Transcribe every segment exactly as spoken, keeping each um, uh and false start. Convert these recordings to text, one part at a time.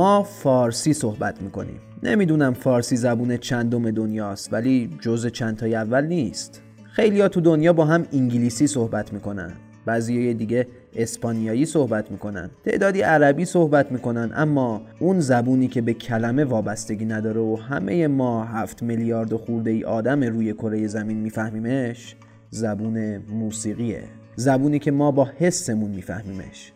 ما فارسی صحبت میکنیم. نمیدونم فارسی زبون چندم دنیاست ولی جز چند تای اول نیست. خیلیا تو دنیا با هم انگلیسی صحبت میکنن، بعضیای دیگه اسپانیایی صحبت میکنن، تعدادی عربی صحبت میکنن، اما اون زبونی که به کلمه وابستگی نداره و همه ما هفت میلیارد خورده ای آدم روی کره زمین میفهمیمش، زبون موسیقیه، زبونی که ما با حسمون میفهمیمش.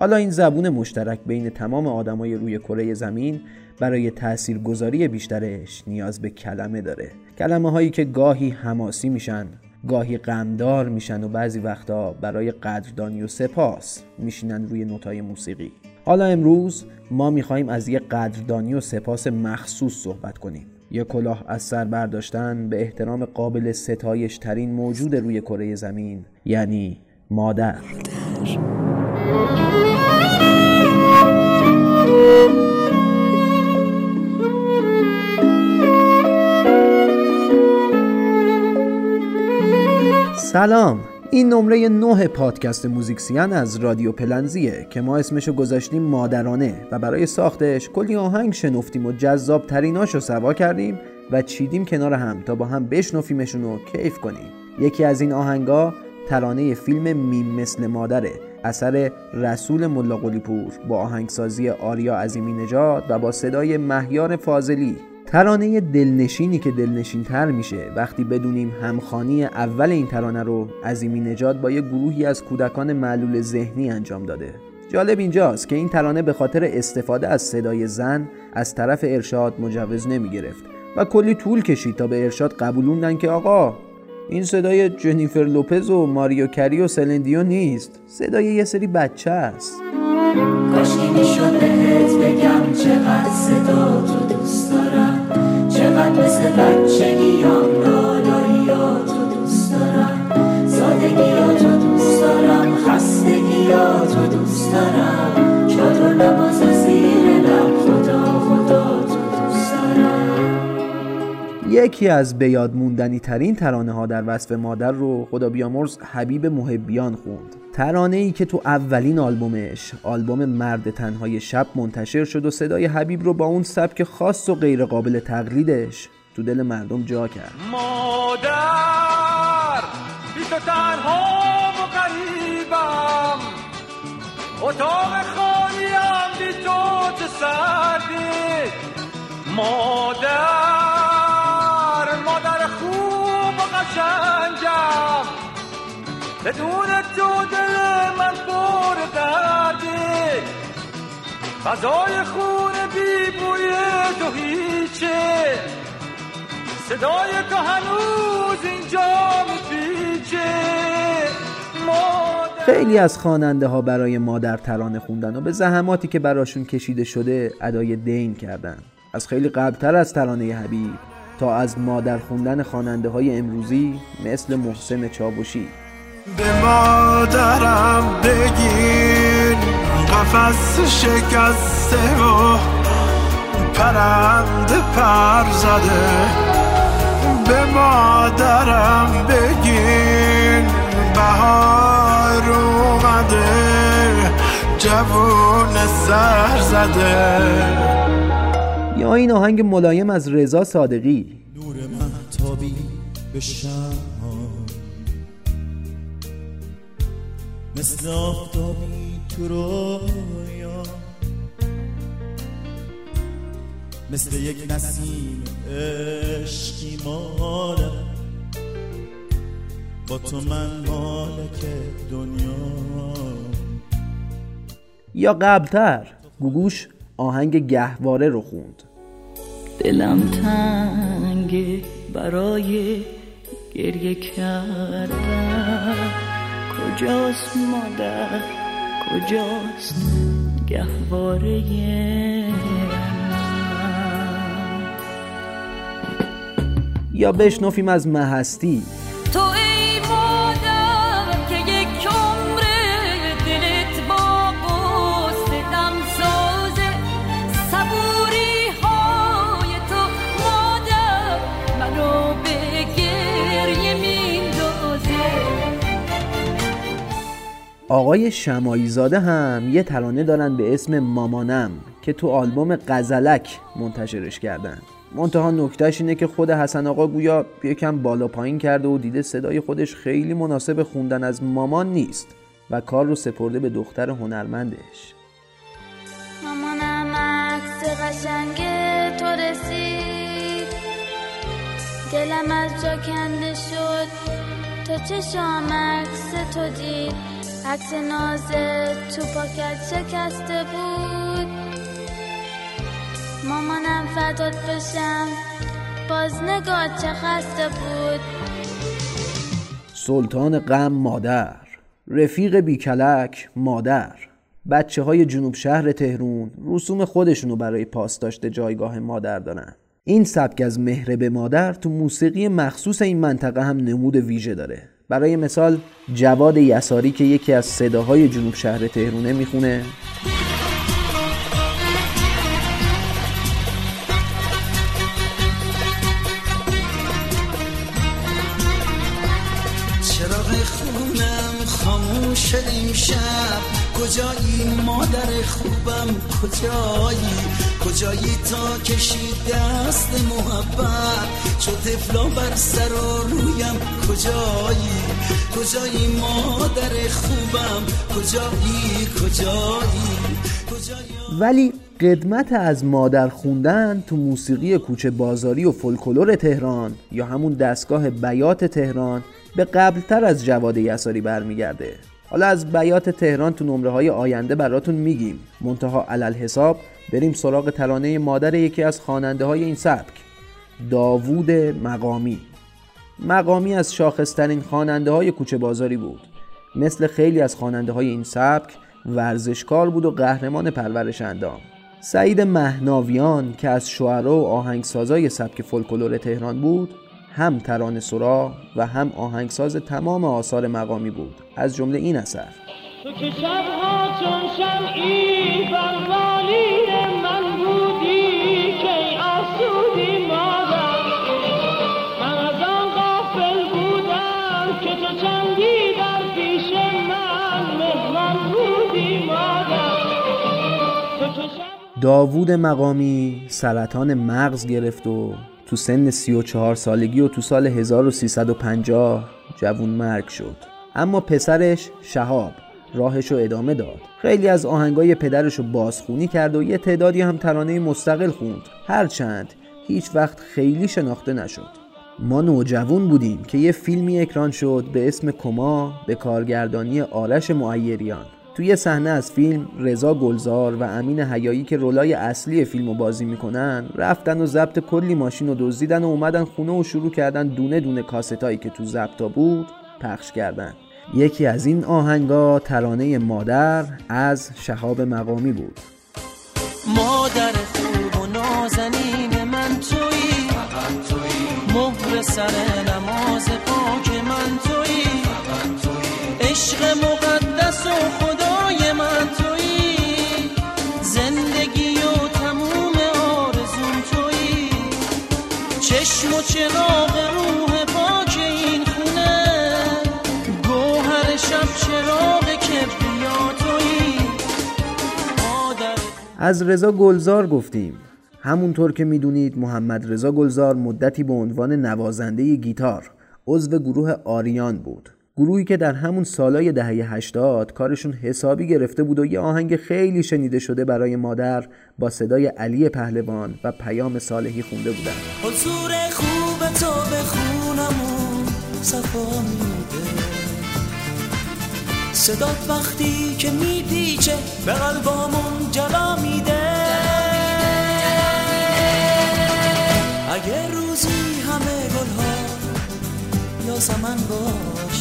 حالا این زبون مشترک بین تمام آدمای روی کره زمین برای تاثیرگذاری بیشترش نیاز به کلمه داره. کلمه هایی که گاهی حماسی میشن، گاهی غمدار میشن و بعضی وقتا برای قدردانی و سپاس میشینن روی نوتای موسیقی. حالا امروز ما میخوایم از یه قدردانی و سپاس مخصوص صحبت کنیم. یه کلاه از سر برداشتن به احترام قابل ستایش ترین موجود روی کره زمین، یعنی مادر. سلام، این نمره نه پادکست موزیکسین از رادیو پلنزیه که ما اسمشو گذاشتیم مادرانه و برای ساختش کلی آهنگ شنفتیم و جذاب تریناشو سوا کردیم و چیدیم کنار هم تا با هم بشنفیمشون و کیف کنیم. یکی از این آهنگا ترانه فیلم میم مثل مادره، اثر رسول ملاقلی پور با آهنگسازی آریا عظیمی نژاد و با صدای مهیار فاضلی. ترانه دلنشینی که دلنشین تر میشه وقتی بدونیم همخوانی اول این ترانه رو عظیمی نژاد با یه گروهی از کودکان معلول ذهنی انجام داده. جالب اینجاست که این ترانه به خاطر استفاده از صدای زن از طرف ارشاد مجوز نمی گرفت و کلی طول کشید تا به ارشاد قبولوندن که آقا این صدای جنیفر لوپز و ماریو کری و سلندیو نیست، صدای یه سری بچه است. کاشکی میشد بهت بگم چقدر صدا تو دوست دارم، چقدر مثل بچگیام نالاریا تو دوست دارم، سادگیا تو دوست دارم، خستگیا تو دوست دارم، چادر نماز زیر لب خدا خدا تو دوست دارم. یکی از بیاد موندنی ترین ترانه ها در وصف مادر رو خدا بیامرز حبیب محبیان خوند. ترانه ای که تو اولین آلبومش، آلبوم مرد تنهای شب منتشر شد و صدای حبیب رو با اون سبک خاص و غیر قابل تقلیدش تو دل مردم جا کرد. مادر بی تو تنها و غریبم، اتاق خالیم بی تو چه سردی، مادر مادر خوب و قشنگم، بدون تو دل من پر درده، فضای خونه بی بوی تو هیچه، صدای تو هنوز اینجا میپیچه. مادر... خیلی از خواننده ها برای مادر ترانه خوندن و به زحماتی که براشون کشیده شده ادای دین کردن. از خیلی قبلتر از ترانه حبیب تا از مادر خوندن خواننده های امروزی مثل محسن چاوشی. به مادرم بگین قفص شکسته و پرنده پر زده، به مادرم بگین بهار اومده جوون سر زده. یا این آهنگ ملایم از رضا صادقی. نور مهتابی به شمع مثل آفتابی تو رویا، مثل یک نسیم عشقی مادر، با تو من مالک دنیا. یا قبلتر گوغوش آهنگ گهواره رو خوند. دلم تنگ برای گریه کردن، کجاست مادر کجاست گهواره من. یا بشنفیم از مهستی. تو ای مادر که یک عمر دلت با قصدم سازه، صبوری های تو مادر منو به گریه میندازه. آقای شمایزاده هم یه ترانه دارن به اسم مامانم که تو آلبوم غزلک منتشرش کردن. منتها نکتهش اینه که خود حسن آقا گویا یکم بالا پایین کرده و دیده صدای خودش خیلی مناسب خوندن از مامان نیست و کار رو سپرده به دختر هنرمندش. مامانم عکس قشنگ تو رسید، دلم از جا کنده شد تا چشام عکس تو دید، عکس نازت تو پاکت شکسته بود، مامانم فدات بشم باز نگاه چه خسته بود. سلطان غم مادر، رفیق بیکلک مادر، بچه های جنوب شهر تهران رسوم خودشونو برای پاس داشته جایگاه مادر دارن. این سبک از مهر به مادر تو موسیقی مخصوص این منطقه هم نمود ویژه داره. برای مثال جواد یساری که یکی از صداهای جنوب شهر تهرانه میخونه، شب کجایی مادر خوبم کجایی، کجایی تا کشید دست محبت چو تفلا بر سر و رویم کجایی، کجایی مادر خوبم کجایی کجایی کجایی. ولی قدمت از مادر خوندن تو موسیقی کوچه بازاری و فولکلور تهران یا همون دستگاه بیات تهران به قبلتر از جواد یساری برمیگرده. حالا از بیات تهران تو نمره‌های آینده براتون میگیم. منتها علل حساب بریم سراغ ترانه مادر یکی از خواننده‌های این سبک، داوود مقامی. مقامی از شاخص‌ترین خواننده‌های کوچه بازاری بود. مثل خیلی از خواننده‌های این سبک ورزشکار بود و قهرمان پرورش اندام. سعید مهناویان که از شعرا و آهنگسازای سبک فولکلور تهران بود، هم ترانه سرا و هم آهنگساز تمام آثار مقامی بود، از جمله این اثر. تو که شبها چون شمعی بروالی من بودی که آسودی مادر، من از آن غافل بودم که تو چندی در پیش من مهمان بودی مادر. داوود مقامی سرطان مغز گرفت و تو سن سی و چهار سالگی و تو سال هزار و سیصد و پنجاه جوون مرگ شد. اما پسرش شهاب راهشو ادامه داد. خیلی از آهنگای پدرشو بازخونی کرد و یه تعدادی هم ترانه مستقل خوند، هرچند هیچ وقت خیلی شناخته نشد. ما نوجوان بودیم که یه فیلمی اکران شد به اسم کما به کارگردانی آرش معیریان. توی یه صحنه از فیلم رضا گلزار و امین حیایی که رولای اصلی فیلمو بازی میکنن رفتن و ضبط کلی ماشینو دزدیدن و اومدن خونه و شروع کردن دونه دونه کاستایی که تو ضبطا بود پخش کردن. یکی از این آهنگا ترانه مادر از شهاب مقامی بود. مادر خوب و نازنین من تویی، مهر سر نماز پاک من تویی، عشق مقدس و خدای من تویی، زندگی و تموم آرزوم تویی، چشم و چراغ روح پاک این خونه، گوهر شب چراغ کبریا تویی. از رضا گلزار گفتیم. همونطور که میدونید محمد رضا گلزار مدتی به عنوان نوازنده گیتار عضو گروه آریان بود، گروهی که در همون سالای دهه هشتاد کارشون حسابی گرفته بود و یه آهنگ خیلی شنیده شده برای مادر با صدای علی پهلوان و پیام صالحی خونده بودن. حضور خوب تو به خونمون صفا میده، صدات وقتی که میپیچه به قلبامون جلا میده، اگه روزی همه گلها یاسمن باشه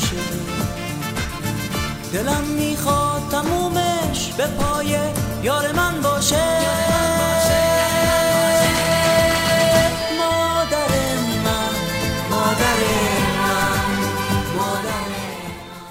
دلم میخواد تمومش به پای یار من باشه. مادر من، مادر من، مادر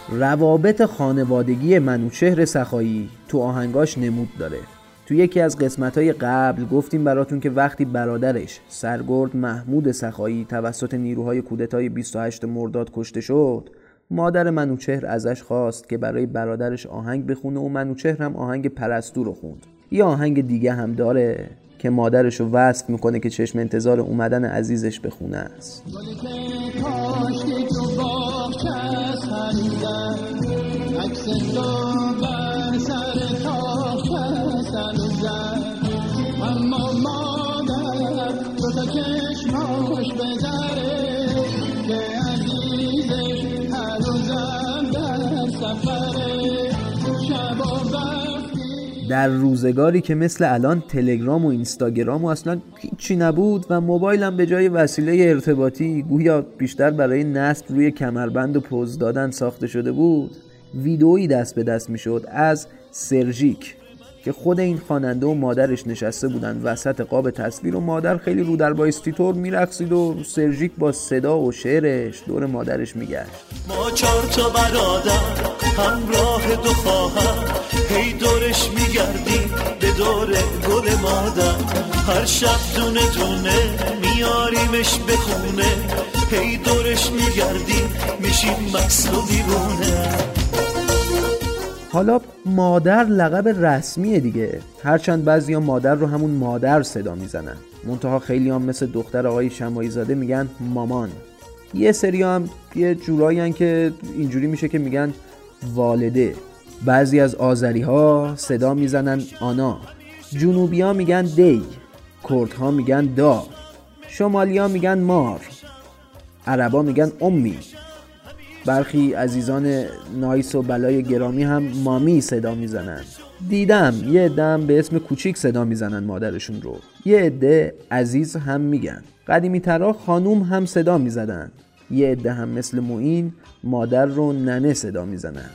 من. روابط خانوادگی منوچهر سخایی تو آهنگاش نمود داره. تو یکی از قسمت‌های قبل گفتیم براتون که وقتی برادرش سرگرد محمود سخایی توسط نیروهای کودتای بیست و هشت مرداد کشته شد، مادر منوچهر ازش خواست که برای برادرش آهنگ بخونه و منوچهر هم آهنگ پرستو رو خوند. یه آهنگ دیگه هم داره که مادرشو وصف میکنه که چشم انتظار اومدن عزیزش به خونه است. در روزگاری که مثل الان تلگرام و اینستاگرام و اصلا هیچی نبود و موبایل هم به جای وسیله ارتباطی گویا بیشتر برای نصب روی کمربند و پوز دادن ساخته شده بود، ویدئویی دست به دست میشد از سرژیک که خود این خواننده و مادرش نشسته بودن وسط قاب تصویر و مادر خیلی رو در با استیتور میرقصید و سرژیک با صدا و شعرش دور مادرش میگشت. ما چهار تا برادر همراه دو خواهر هی دورش میگردیم به دور گل مادر، هر شب دونه دونه میاریمش به خونه، هی دورش میگردیم میشیم مخصوم دیوونه. حالا مادر لقب رسمیه دیگه، هرچند بعضیا مادر رو همون مادر صدا میزنن، منتها خیلی هم مثل دختر آقای شمایزاده میگن مامان. یه سری هم یه جورایی هن که اینجوری میشه که میگن والده. بعضی از آذری ها صدا میزنن آنا، جنوبی ها میگن دی، کرد ها میگن دا، شمالی ها میگن مار، عربا میگن امی، برخی عزیزان نایس و بلای گرامی هم مامی صدا میزنن. دیدم یه عده‌ام به اسم کوچیک صدا میزنن مادرشون رو، یه عده عزیز هم میگن. قدیمی ترا خانوم هم صدا میزدن، یه عده هم مثل معین مادر رو ننه صدا میزنن.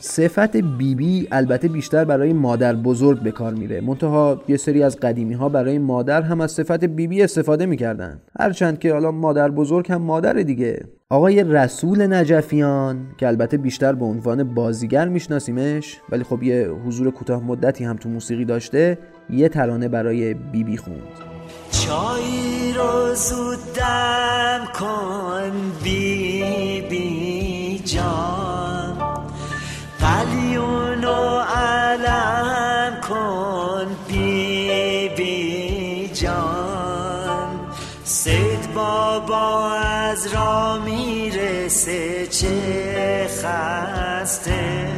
صفت بیبی بی البته بیشتر برای مادر بزرگ به کار میره، منتها یه سری از قدیمی ها برای مادر هم از صفت بیبی بی استفاده میکردن، هرچند که حالا مادر بزرگ هم مادر دیگه. آقای رسول نجفیان که البته بیشتر به عنوان بازیگر میشناسیمش، ولی خب یه حضور کوتاه مدتی هم تو موسیقی داشته، یه ترانه برای بیبی بی خوند. چای رو زود دم کن بیبی بی جان، قلیونو علم کن بی بی جان، سید بابا از را میرسه چه خسته،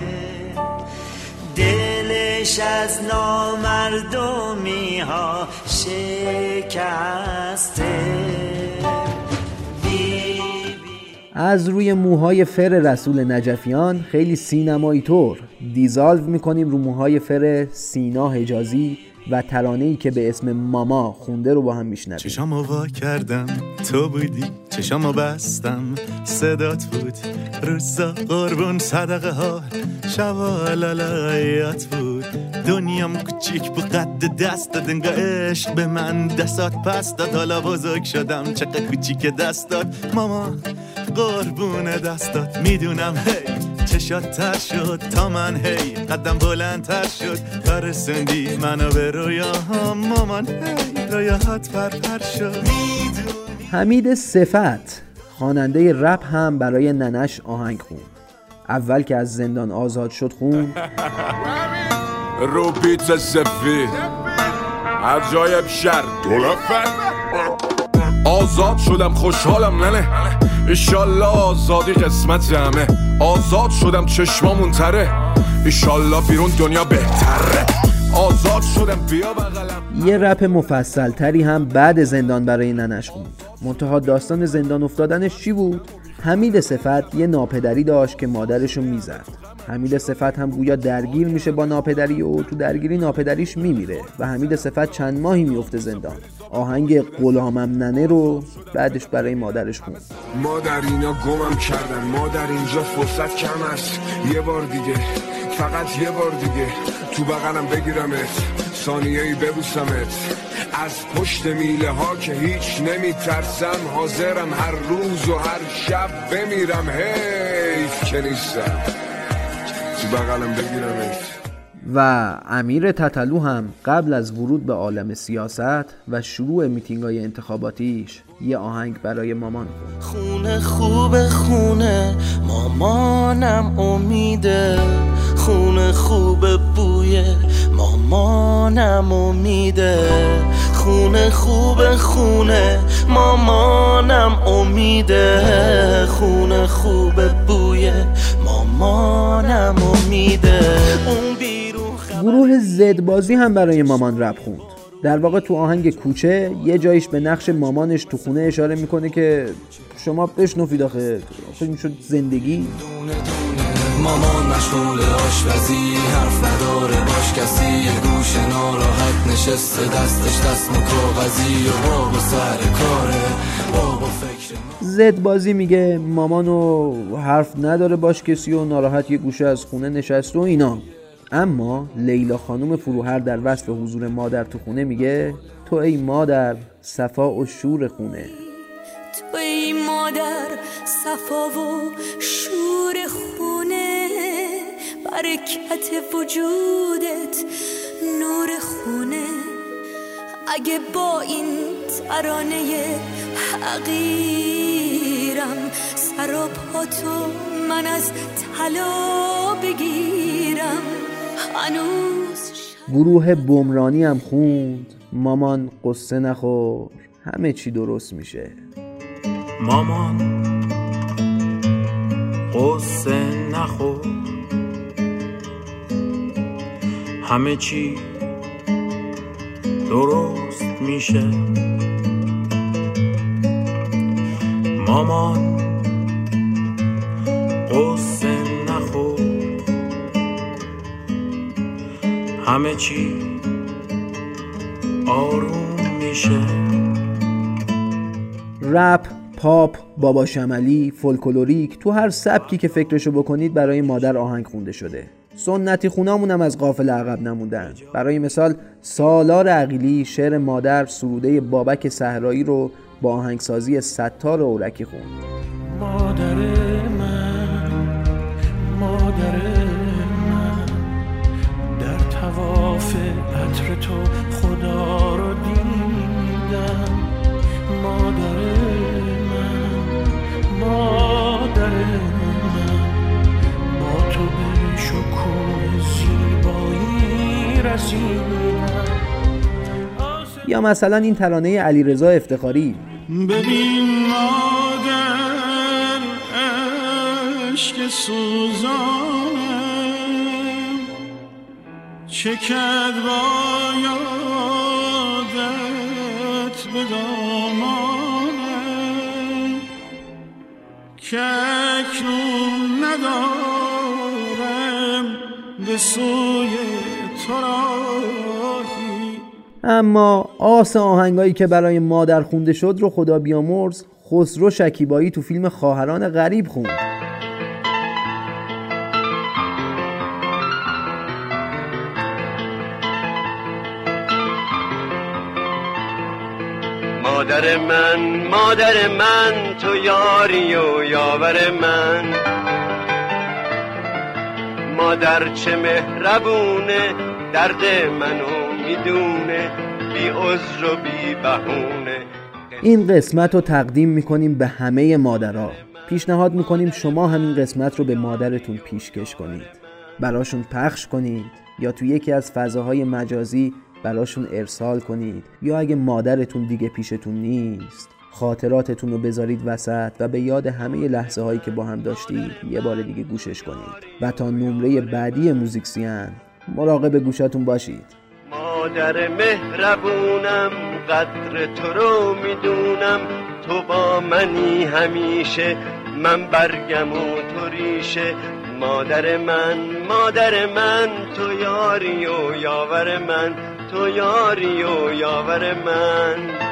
دلش از نامردمی ها شکسته. از روی موهای فر رسول نجفیان خیلی سینمایی طور دیزالو میکنیم رو موهای فر سینا هجازی و ترانه‌ای که به اسم ماما خونده رو با هم میشنویم. چشامو وا کردم تو بودی، چشامو بستم صدات بود، روزا قربون صدقه ها شبا لالایت بود، دنیام کوچیک به قد دست داد، انگار عشق به من دستات پس داد، حالا بزرگ شدم چقدر کوچیک دست داد، ماما قربون دستات، میدونم هی چشات تر شد تا من هی قدم بلندتر شد، فرسندی منو به رویاهام مامان هی رویاهات پرپر شد. حمید صفت خواننده رپ هم برای ننش آهنگ خوند. اول که از زندان آزاد شد خوند رو پیت سفید از جایب شر دولفت، آزاد شدم خوشحالم ننه، ایشالله آزادی قسمت همه، آزاد شدم چشمامون تره، ایشالله بیرون دنیا بهتره، آزاد شدم بیا بغلم. یه رپ مفصل تری هم بعد زندان برای ننش خوند. منتها داستان زندان افتادنش چی بود؟ حمید صفت یه ناپدری داشت که مادرشو میزد. حمید صفت هم گویا درگیر میشه با ناپدری و تو درگیری ناپدریش میمیره و حمید صفت چند ماهی میفته زندان. آهنگ غلامم ننه رو بعدش برای مادرش خوند. مادر اینا گمم کردن، مادر اینجا فرصت کم است، یه بار دیگه فقط یه بار دیگه تو بغلم بگیرمت، ثانیه‌ای ببوسمت، از پشت میله ها که هیچ نمیترسم، حاضرم هر روز و هر شب بمیرم، حیف که نیستم تو بغلم بگیرمت. و امیر تتلو هم قبل از ورود به عالم سیاست و شروع میتینگ‌های انتخاباتیش یه آهنگ برای مامان خوند. خونه خوبه خونه مامانم امیده، خونه خوبه بویه مامانم امیده، خونه خوبه خونه مامانم امیده، خونه خوبه بویه مامانم امیده. گروه زدبازی هم برای مامان رپ خوند. در واقع تو آهنگ کوچه یه جایش به نقش مامانش تو خونه اشاره میکنه که شما بشنوید آخه این شد زندگی. دونه دونه مامان مشغول آشپزی، حرف نداره باش کسی، گوش ناراحت نشسته، دستش دست مکاغذی و بابا سر کاره، بابا فکر زدبازی میگه مامانو حرف نداره باش کسی و ناراحت یه گوشه از خونه نشسته و اینا. اما لیلا خانم فروهر در وصف حضور مادر تو خونه میگه تو ای مادر صفا و شور خونه، تو ای مادر صفا و شور خونه، برکت وجودت نور خونه، اگه با این ترانه حقیرم سراپاتو من از طلا بگیرم. گروه بمرانی هم خوند مامان قصه نخور همه چی درست میشه، مامان قصه نخور همه چی درست میشه، مامان قصه نخور همه چی آروم میشه. رپ، پاپ، بابا شمالی، فولکلوریک، تو هر سبکی که فکرشو بکنید برای مادر آهنگ خونده شده. سنتی خونامون هم از قافله عقب نموندن. برای مثال سالار عقیلی شعر مادر سروده بابک صحرایی رو با آهنگسازی ستار اورکی خوند. مادر من، مادر عطر تو خدا رو دیدم، مادر من، مادر من، با تو به شکوه زیبایی رسیدم. یا مثلا این ترانه علیرضا افتخاری، ببین مادر عشق سوزان چکد با یادت به دامانم که اکنون ندارم به سوی تو راهی. اما آس آهنگایی که برای مادر خونده شد رو خدا بیامرز خسرو شکیبایی تو فیلم خواهران غریب خوند. مادر من، مادر من، تو یاری و یاور من، مادر چه مهربونه، درد منو میدونه، بی عذر و بی بهونه. این قسمت رو تقدیم میکنیم به همه مادرها. پیشنهاد میکنیم شما همین قسمت رو به مادرتون پیشکش کنید، براشون پخش کنید، یا تو یکی از فضاهای مجازی براشون ارسال کنید، یا اگه مادرتون دیگه پیشتون نیست خاطراتتون رو بذارید وسط و به یاد همه لحظه هایی که با هم داشتید یه بار دیگه گوشش کنید. و تا نمره بعدی موزیکسین مراقب گوشتون باشید. مادر مهربونم، قدر تو رو میدونم، تو با منی همیشه، من برگم و تو ریشه، مادر من، مادر من، تو یاری و یاور من، تو یاری و یاور من.